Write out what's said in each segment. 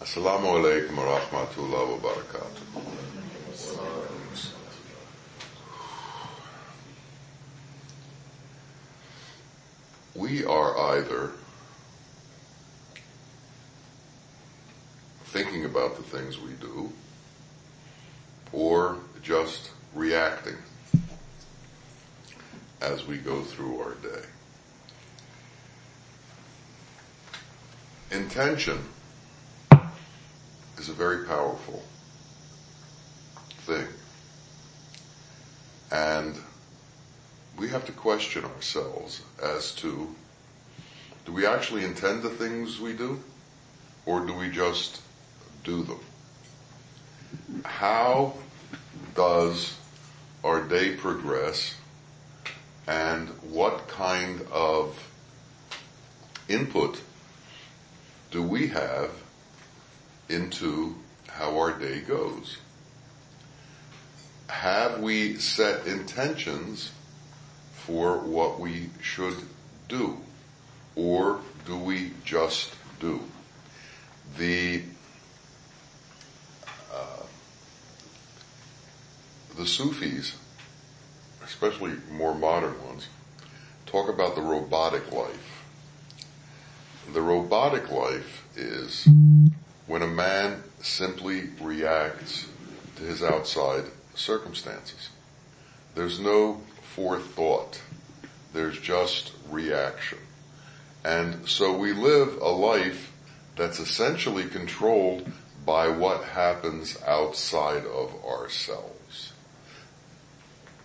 Assalamu alaikum wa rahmatullahi wa barakatuh. We are either thinking about the things we do or just reacting as we go through our day. Intention is a very powerful thing. And we have to question ourselves as to, do we actually intend the things we do, or do we just do them? How does our day progress, and what kind of input do we have into how our day goes? Have we set intentions for what we should do, or do we just do? The Sufis, especially more modern ones, talk about the robotic life. The robotic life is when a man simply reacts to his outside circumstances. There's no forethought. There's just reaction. And so we live a life that's essentially controlled by what happens outside of ourselves.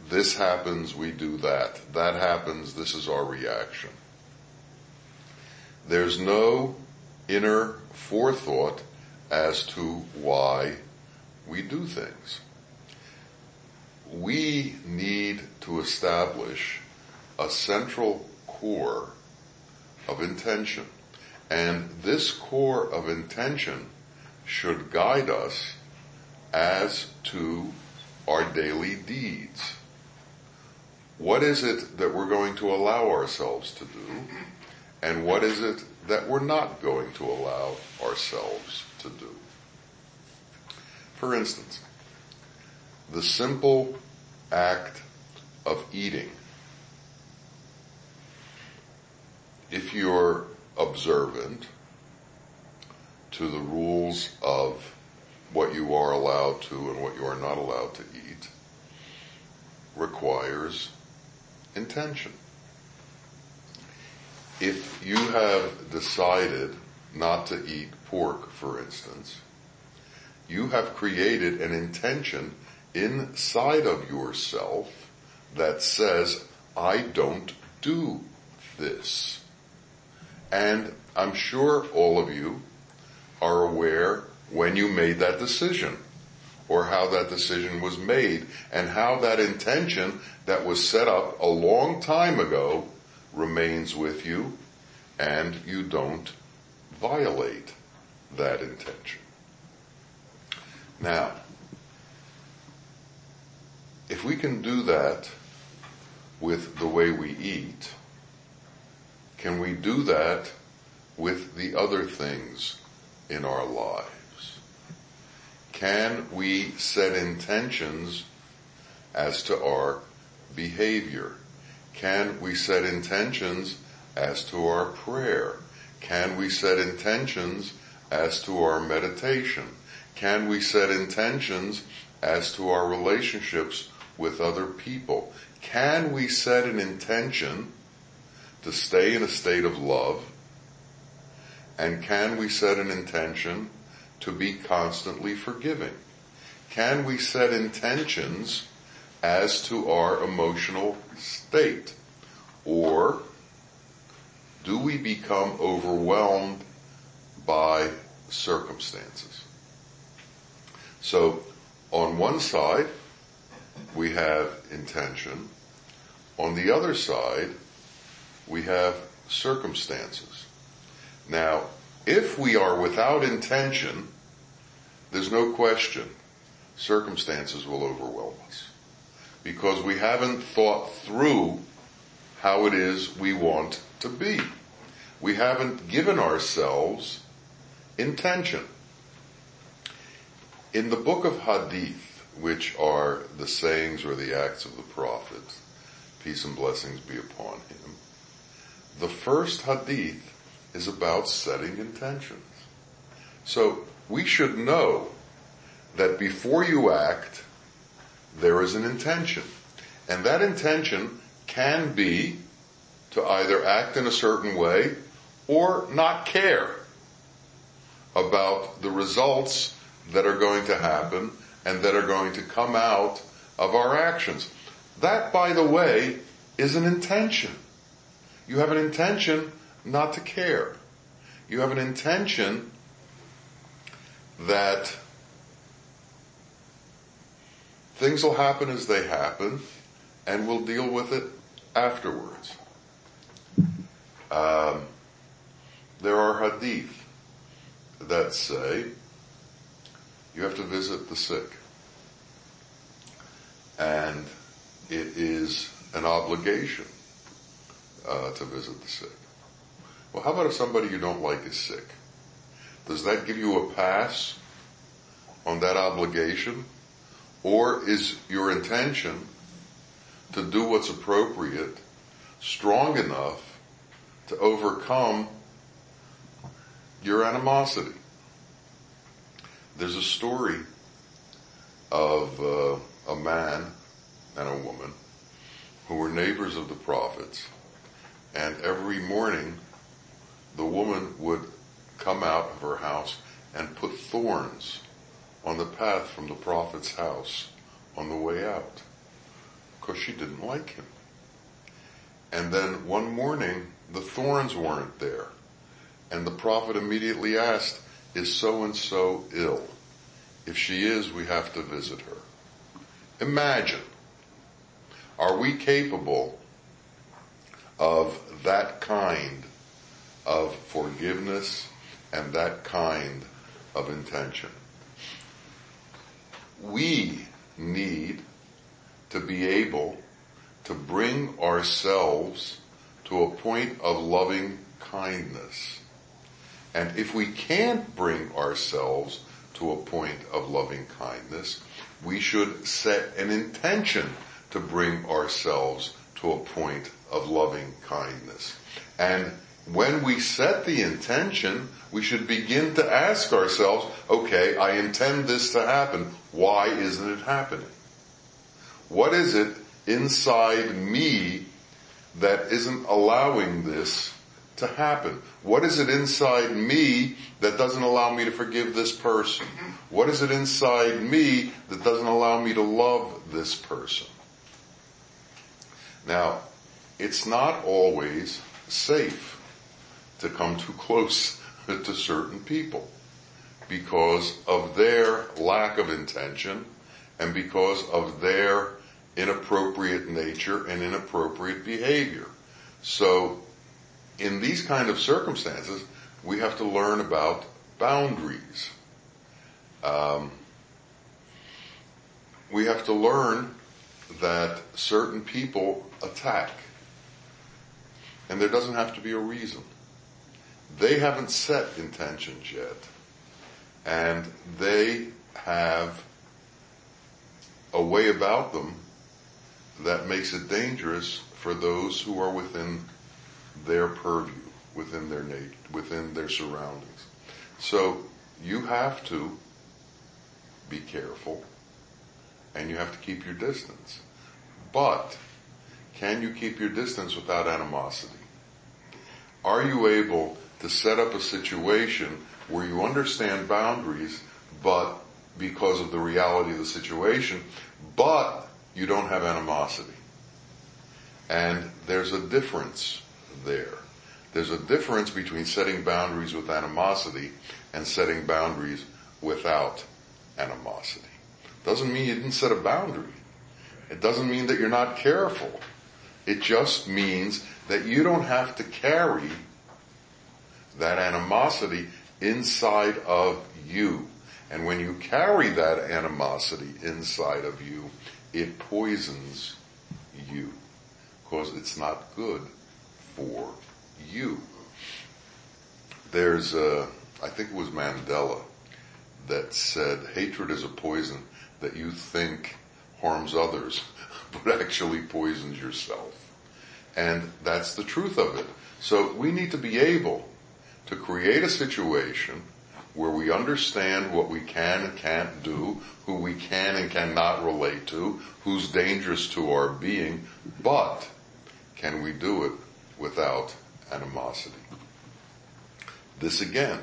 This happens, we do that. That happens, this is our reaction. There's no inner forethought as to why we do things. We need to establish a central core of intention. And this core of intention should guide us as to our daily deeds. What is it that we're going to allow ourselves to do? And what is it that we're not going to allow ourselves to do? For instance, the simple act of eating. If you're observant to the rules of what you are allowed to and what you are not allowed to eat, requires intention. If you have decided not to eat pork, for instance, you have created an intention inside of yourself that says, I don't do this. And I'm sure all of you are aware when you made that decision, or how that decision was made, and how that intention that was set up a long time ago remains with you, and you don't violate that intention. Now, if we can do that with the way we eat, can we do that with the other things in our lives? Can we set intentions as to our behavior? Can we set intentions as to our prayer? Can we set intentions as to our meditation? Can we set intentions as to our relationships with other people? Can we set an intention to stay in a state of love? And can we set an intention to be constantly forgiving? Can we set intentions as to our emotional state? Or do we become overwhelmed by circumstances? So on one side, we have intention. On the other side, we have circumstances. Now, if we are without intention, there's no question circumstances will overwhelm us, because we haven't thought through how it is we want to be. We haven't given ourselves intention. In the book of Hadith, which are the sayings or the acts of the Prophet, peace and blessings be upon him, the first Hadith is about setting intentions. So we should know that before you act, there is an intention. And that intention can be to either act in a certain way or not care about the results that are going to happen and that are going to come out of our actions. That, by the way, is an intention. You have an intention not to care. You have an intention that things will happen as they happen, and we'll deal with it afterwards. There are hadith that say you have to visit the sick, and it is an obligation to visit the sick. Well, how about if somebody you don't like is sick? Does that give you a pass on that obligation? Or is your intention to do what's appropriate strong enough to overcome your animosity? There's a story of a man and a woman who were neighbors of the prophets, and every morning the woman would come out of her house and put thorns on the path from the prophet's house on the way out, because she didn't like him. And then one morning, the thorns weren't there, and the prophet immediately asked, is so-and-so ill? If she is, we have to visit her. Imagine, are we capable of that kind of forgiveness and that kind of intention? We need to be able to bring ourselves to a point of loving kindness. And if we can't bring ourselves to a point of loving kindness, we should set an intention to bring ourselves to a point of loving kindness. And when we set the intention, we should begin to ask ourselves, okay, I intend this to happen. Why isn't it happening? What is it inside me that isn't allowing this to happen? What is it inside me that doesn't allow me to forgive this person? What is it inside me that doesn't allow me to love this person? Now, it's not always safe to come too close to certain people because of their lack of intention and because of their inappropriate nature and inappropriate behavior. So in these kind of circumstances, we have to learn about boundaries. We have to learn that certain people attack, and there doesn't have to be a reason. They haven't set intentions yet, and they have a way about them that makes it dangerous for those who are within their purview, within their nature, within their surroundings. So you have to be careful, and you have to keep your distance. But can you keep your distance without animosity? Are you able to set up a situation where you understand boundaries, but because of the reality of the situation, but you don't have animosity? And there's a difference there. There's a difference between setting boundaries with animosity and setting boundaries without animosity. Doesn't mean you didn't set a boundary. It doesn't mean that you're not careful. It just means that you don't have to carry that animosity inside of you. And when you carry that animosity inside of you, it poisons you, because it's not good for you. There's I think it was Mandela, that said hatred is a poison that you think harms others, but actually poisons yourself. And that's the truth of it. So we need to be able to create a situation where we understand what we can and can't do, who we can and cannot relate to, who's dangerous to our being, but can we do it without animosity? This again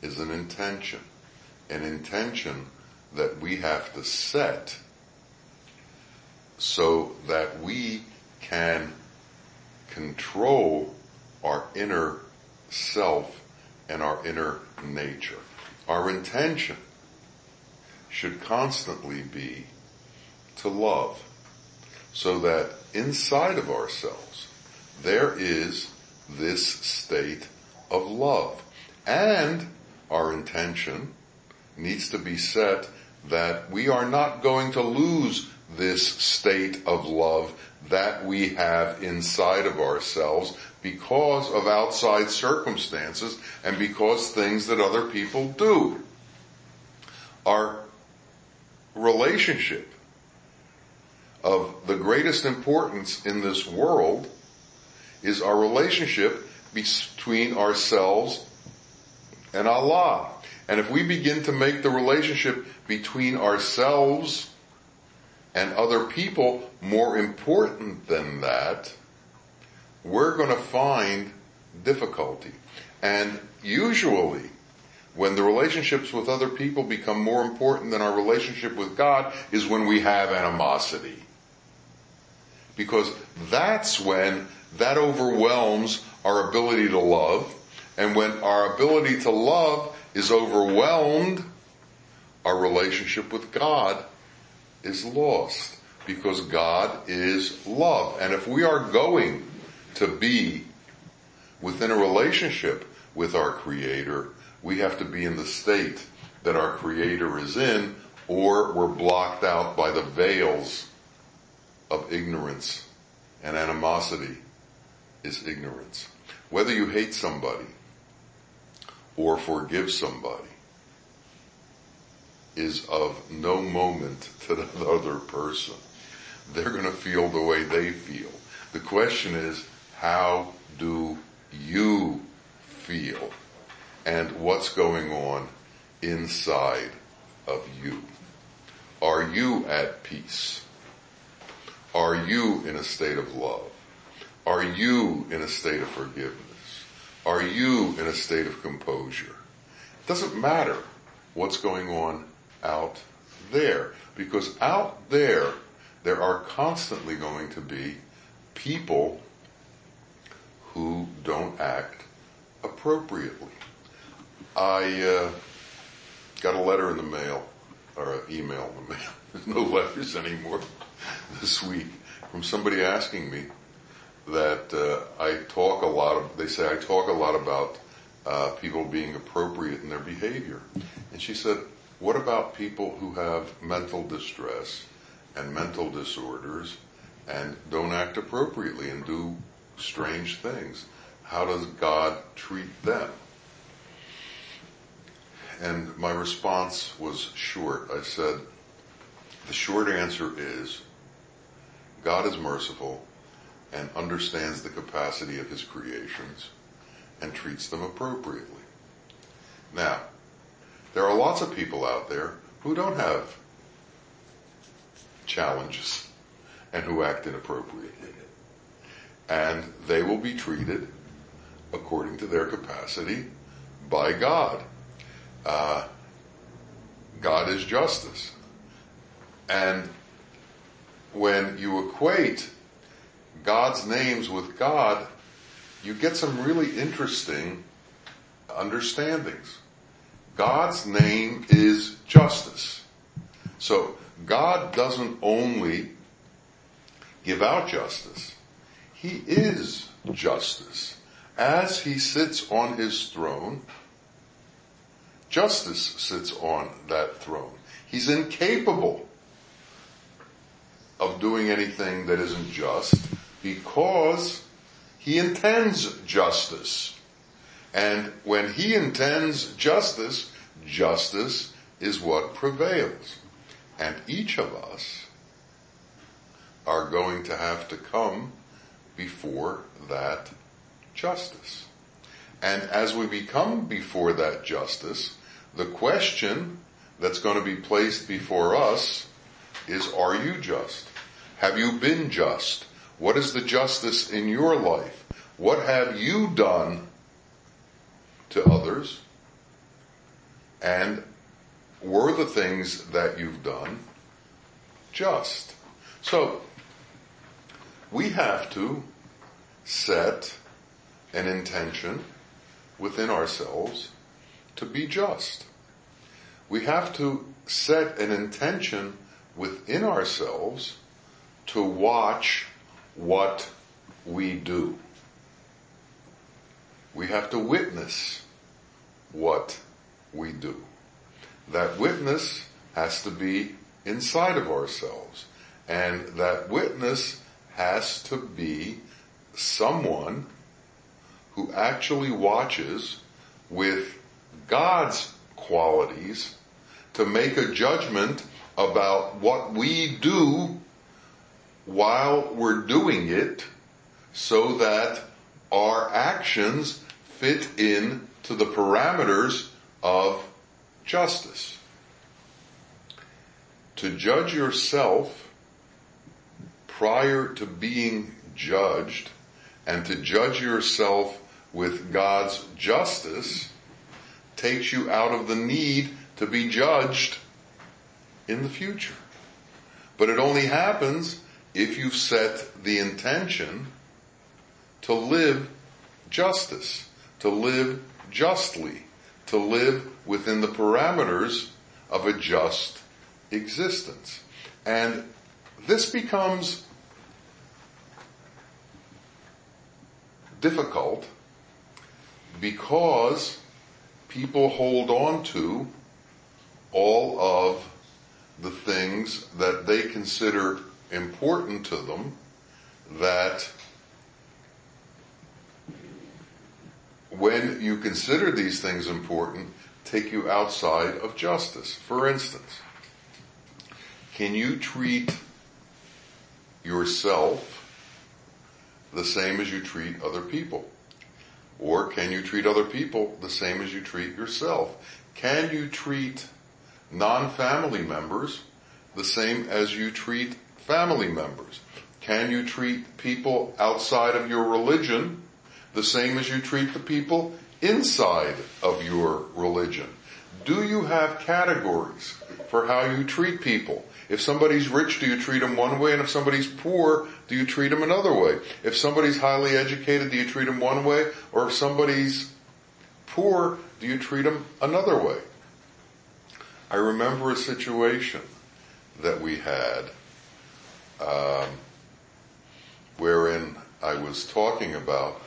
is an intention that we have to set so that we can control our inner self and our inner nature. Our intention should constantly be to love, so that inside of ourselves there is this state of love. And our intention needs to be set that we are not going to lose this state of love that we have inside of ourselves because of outside circumstances and because things that other people do. Our relationship of the greatest importance in this world is our relationship between ourselves and Allah. And if we begin to make the relationship between ourselves and other people more important than that, we're going to find difficulty. And usually, when the relationships with other people become more important than our relationship with God is when we have animosity. Because that's when that overwhelms our ability to love. And when our ability to love is overwhelmed, our relationship with God is lost, because God is love. And if we are going to be within a relationship with our Creator, we have to be in the state that our Creator is in, or we're blocked out by the veils of ignorance. And animosity is ignorance. Whether you hate somebody or forgive somebody is of no moment to the other person. They're going to feel the way they feel. The question is, how do you feel? And what's going on inside of you? Are you at peace? Are you in a state of love? Are you in a state of forgiveness? Are you in a state of composure? It doesn't matter what's going on out there, because out there, there are constantly going to be people who don't act appropriately. I got a letter in the mail, or an email in the mail, there's no letters anymore, this week, from somebody asking me that I talk a lot about people being appropriate in their behavior. And she said, what about people who have mental distress and mental disorders and don't act appropriately and do strange things? How does God treat them? And my response was short. I said, the short answer is, God is merciful and understands the capacity of his creations and treats them appropriately. Now, there are lots of people out there who don't have challenges and who act inappropriately. And they will be treated according to their capacity by God. God is justice. And when you equate God's names with God, you get some really interesting understandings. God's name is justice. So God doesn't only give out justice. He is justice. As he sits on his throne, justice sits on that throne. He's incapable of doing anything that isn't just, because he intends justice. And when he intends justice, justice is what prevails. And each of us are going to have to come before that justice. And as we become before that justice, the question that's going to be placed before us is, are you just? Have you been just? What is the justice in your life? What have you done to others? And were the things that you've done just? So, we have to set an intention within ourselves to be just. We have to set an intention within ourselves to watch what we do. We have to witness what we do. That witness has to be inside of ourselves. And that witness has to be someone who actually watches with God's qualities to make a judgment about what we do while we're doing it, so that our actions fit in to the parameters of justice. To judge yourself prior to being judged, and to judge yourself with God's justice, takes you out of the need to be judged in the future. But it only happens if you've set the intention to live justice, to live justly, to live within the parameters of a just existence. And this becomes difficult because people hold on to all of the things that they consider important to them that when you consider these things important, take you outside of justice. For instance, can you treat yourself the same as you treat other people? Or can you treat other people the same as you treat yourself? Can you treat non-family members the same as you treat family members? Can you treat people outside of your religion the same as you treat the people inside of your religion? Do you have categories for how you treat people? If somebody's rich, do you treat them one way? And if somebody's poor, do you treat them another way? If somebody's highly educated, do you treat them one way? Or if somebody's poor, do you treat them another way? I remember a situation that we had wherein I was talking about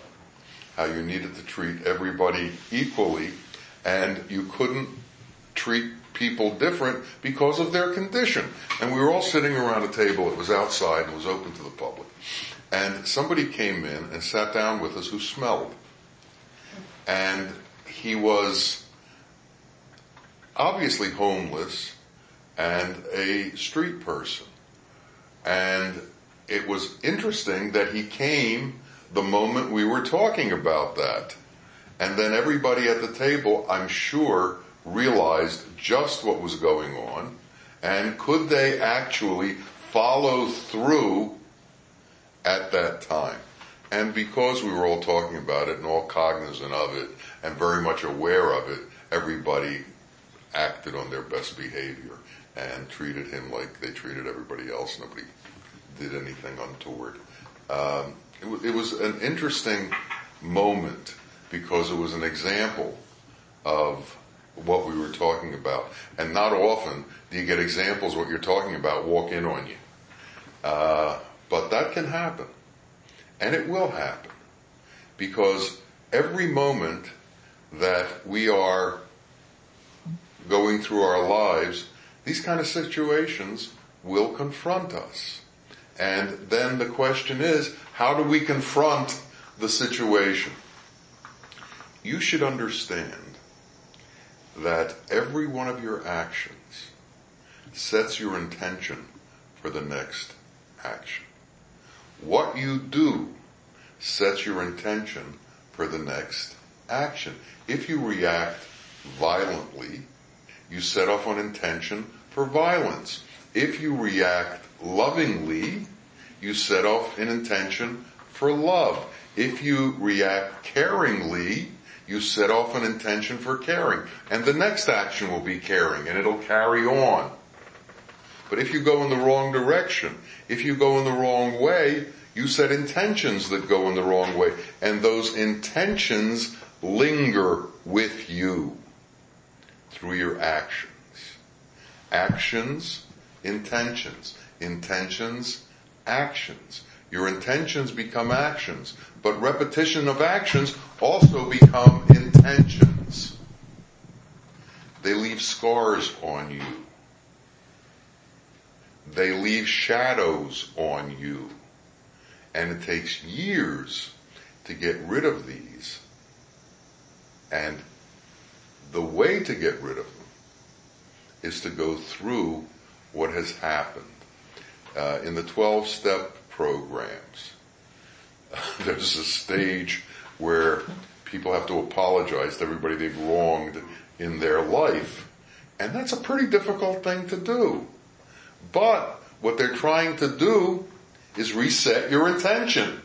how you needed to treat everybody equally, and you couldn't treat people different because of their condition. And we were all sitting around a table. It was outside and was open to the public. And somebody came in and sat down with us who smelled. And he was obviously homeless and a street person. And it was interesting that he came the moment we were talking about that. And then everybody at the table, I'm sure, realized just what was going on, and could they actually follow through at that time. And because we were all talking about it and all cognizant of it and very much aware of it, everybody acted on their best behavior and treated him like they treated everybody else. Nobody did anything untoward. It was an interesting moment, because it was an example of what we were talking about. And not often do you get examples of what you're talking about walk in on you. But that can happen. And it will happen. Because every moment that we are going through our lives, these kind of situations will confront us. And then the question is, how do we confront the situation? You should understand that every one of your actions sets your intention for the next action. What you do sets your intention for the next action. If you react violently, you set off an intention for violence. If you react lovingly, you set off an intention for love. If you react caringly, you set off an intention for caring. And the next action will be caring, and it'll carry on. But if you go in the wrong direction, if you go in the wrong way, you set intentions that go in the wrong way. And those intentions linger with you through your actions. Actions, intentions. Intentions, actions. Your intentions become actions, but repetition of actions also become intentions. They leave scars on you. They leave shadows on you. And it takes years to get rid of these. And the way to get rid of them is to go through what has happened. In the 12-step programs, there's a stage where people have to apologize to everybody they've wronged in their life. And that's a pretty difficult thing to do. But what they're trying to do is reset your intention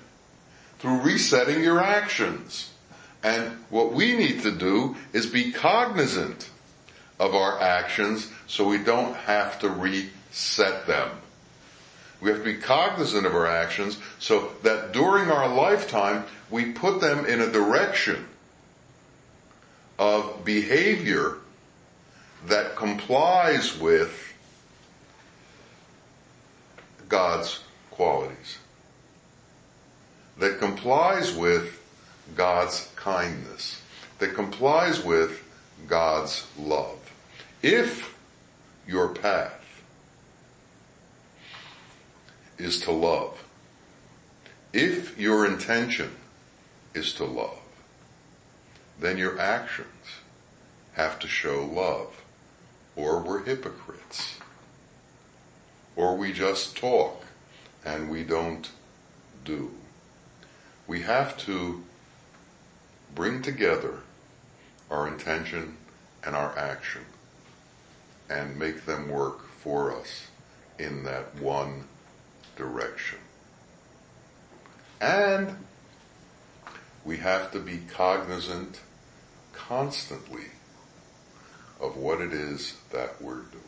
through resetting your actions. And what we need to do is be cognizant of our actions so we don't have to reset them. We have to be cognizant of our actions so that during our lifetime we put them in a direction of behavior that complies with God's qualities, that complies with God's kindness, that complies with God's love. If your path is to love, if your intention is to love, then your actions have to show love, or we're hypocrites, or we just talk and we don't do. We have to bring together our intention and our action and make them work for us in that one direction. And we have to be cognizant constantly of what it is that we're doing.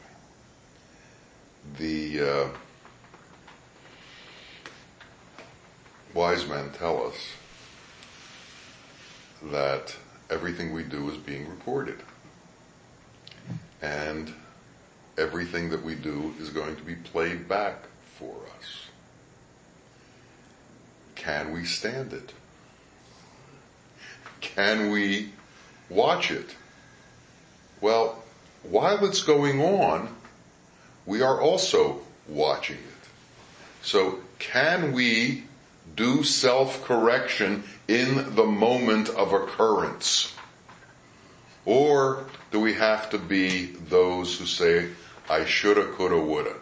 The wise men tell us that everything we do is being recorded, and everything that we do is going to be played back for us. Can we stand it? Can we watch it? Well, while it's going on, we are also watching it. So can we do self-correction in the moment of occurrence? Or do we have to be those who say, I shoulda, coulda, woulda?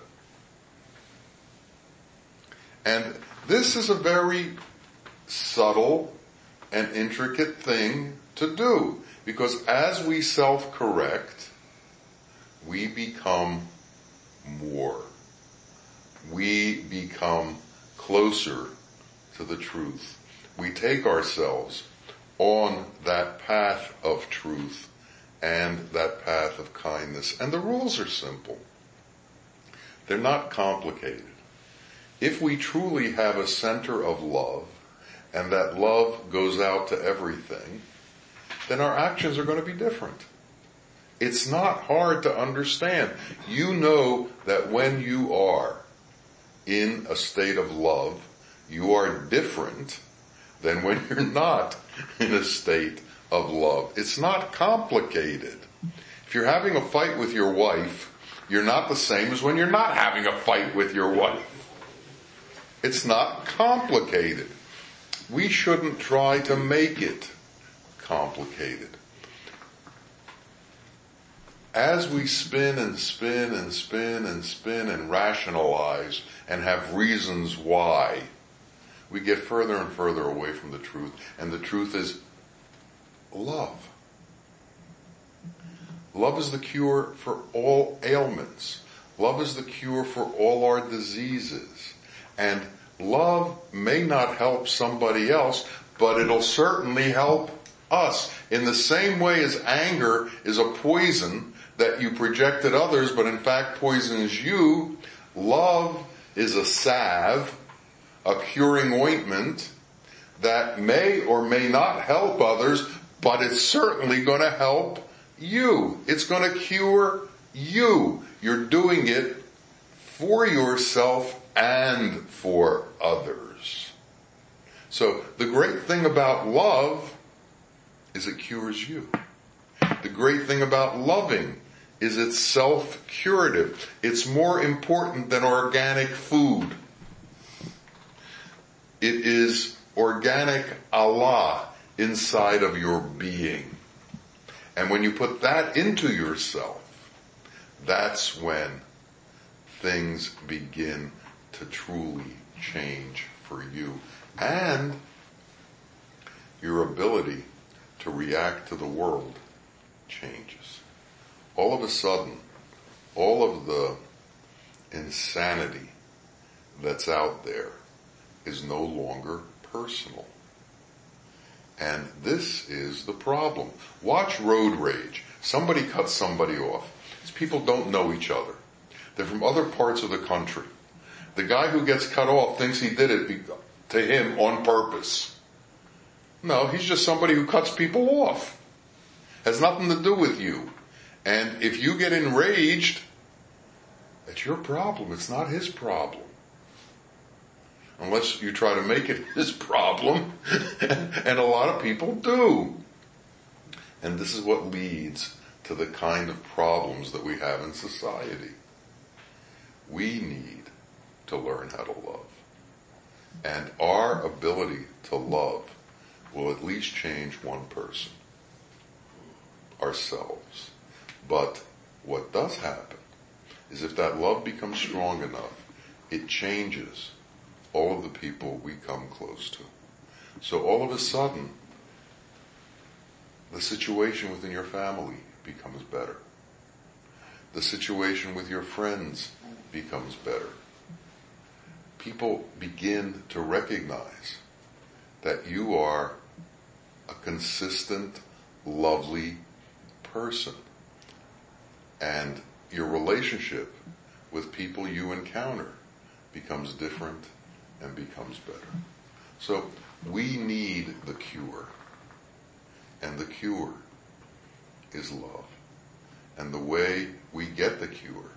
And this is a very subtle and intricate thing to do, because as we self-correct, we become more. We become closer to the truth. We take ourselves on that path of truth and that path of kindness. And the rules are simple. They're not complicated. If we truly have a center of love, and that love goes out to everything, then our actions are going to be different. It's not hard to understand. You know that when you are in a state of love, you are different than when you're not in a state of love. It's not complicated. If you're having a fight with your wife, you're not the same as when you're not having a fight with your wife. It's not complicated. We shouldn't try to make it complicated. as we spin and spin and spin and spin and rationalize and have reasons why, we get further and further away from the truth. And the truth is love. Love is the cure for all ailments. Love is the cure for all our diseases. And love may not help somebody else, but it'll certainly help us. In the same way as anger is a poison that you project at others, but in fact poisons you, love is a salve, a curing ointment that may or may not help others, but it's certainly going to help you. It's going to cure you. You're doing it for yourself and for others. So the great thing about love is it cures you. The great thing about loving is it's self-curative. It's more important than organic food. It is organic Allah inside of your being. And when you put that into yourself, that's when things begin to truly change for you. And your ability to react to the world changes. All of a sudden, all of the insanity that's out there is no longer personal. And this is the problem. Watch road rage. Somebody cuts somebody off. These people don't know each other. They're from other parts of the country. The guy who gets cut off thinks he did it to him on purpose. No, he's just somebody who cuts people off. Has nothing to do with you. And if you get enraged, it's your problem. It's not his problem. Unless you try to make it his problem, and a lot of people do. And this is what leads to the kind of problems that we have in society. We need to learn how to love. And our ability to love will at least change one person, ourselves. But what does happen is if that love becomes strong enough, it changes all of the people we come close to. So all of a sudden, the situation within your family becomes better. The situation with your friends becomes better. People begin to recognize that you are a consistent, lovely person. And your relationship with people you encounter becomes different and becomes better. So we need the cure. And the cure is love. And the way we get the cure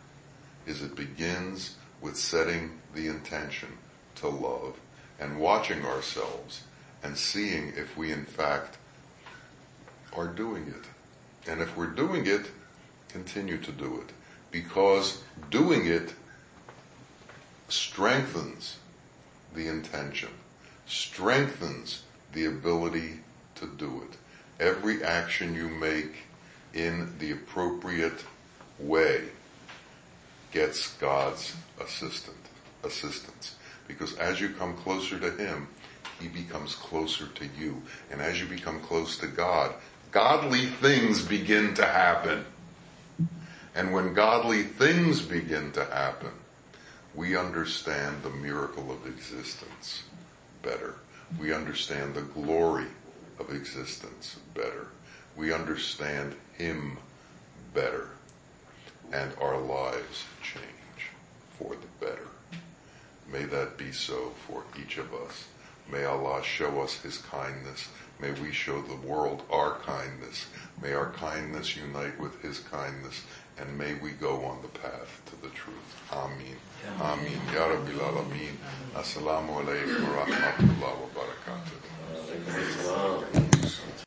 is it begins with setting the intention to love and watching ourselves and seeing if we in fact are doing it. And if we're doing it, continue to do it. Because doing it strengthens the intention, strengthens the ability to do it. Every action you make in the appropriate way gets God's assistance. Because as you come closer to Him, He becomes closer to you. And as you become close to God, godly things begin to happen. And when godly things begin to happen, we understand the miracle of existence better. We understand the glory of existence better. We understand Him better. And our lives change for the better. May that be so for each of us. May Allah show us His kindness. May we show the world our kindness. May our kindness unite with His kindness. And may we go on the path to the truth. Ameen. Ameen. Ya Rabbil Alameen. Assalamu alaikum wa rahmatullahi wa barakatuh.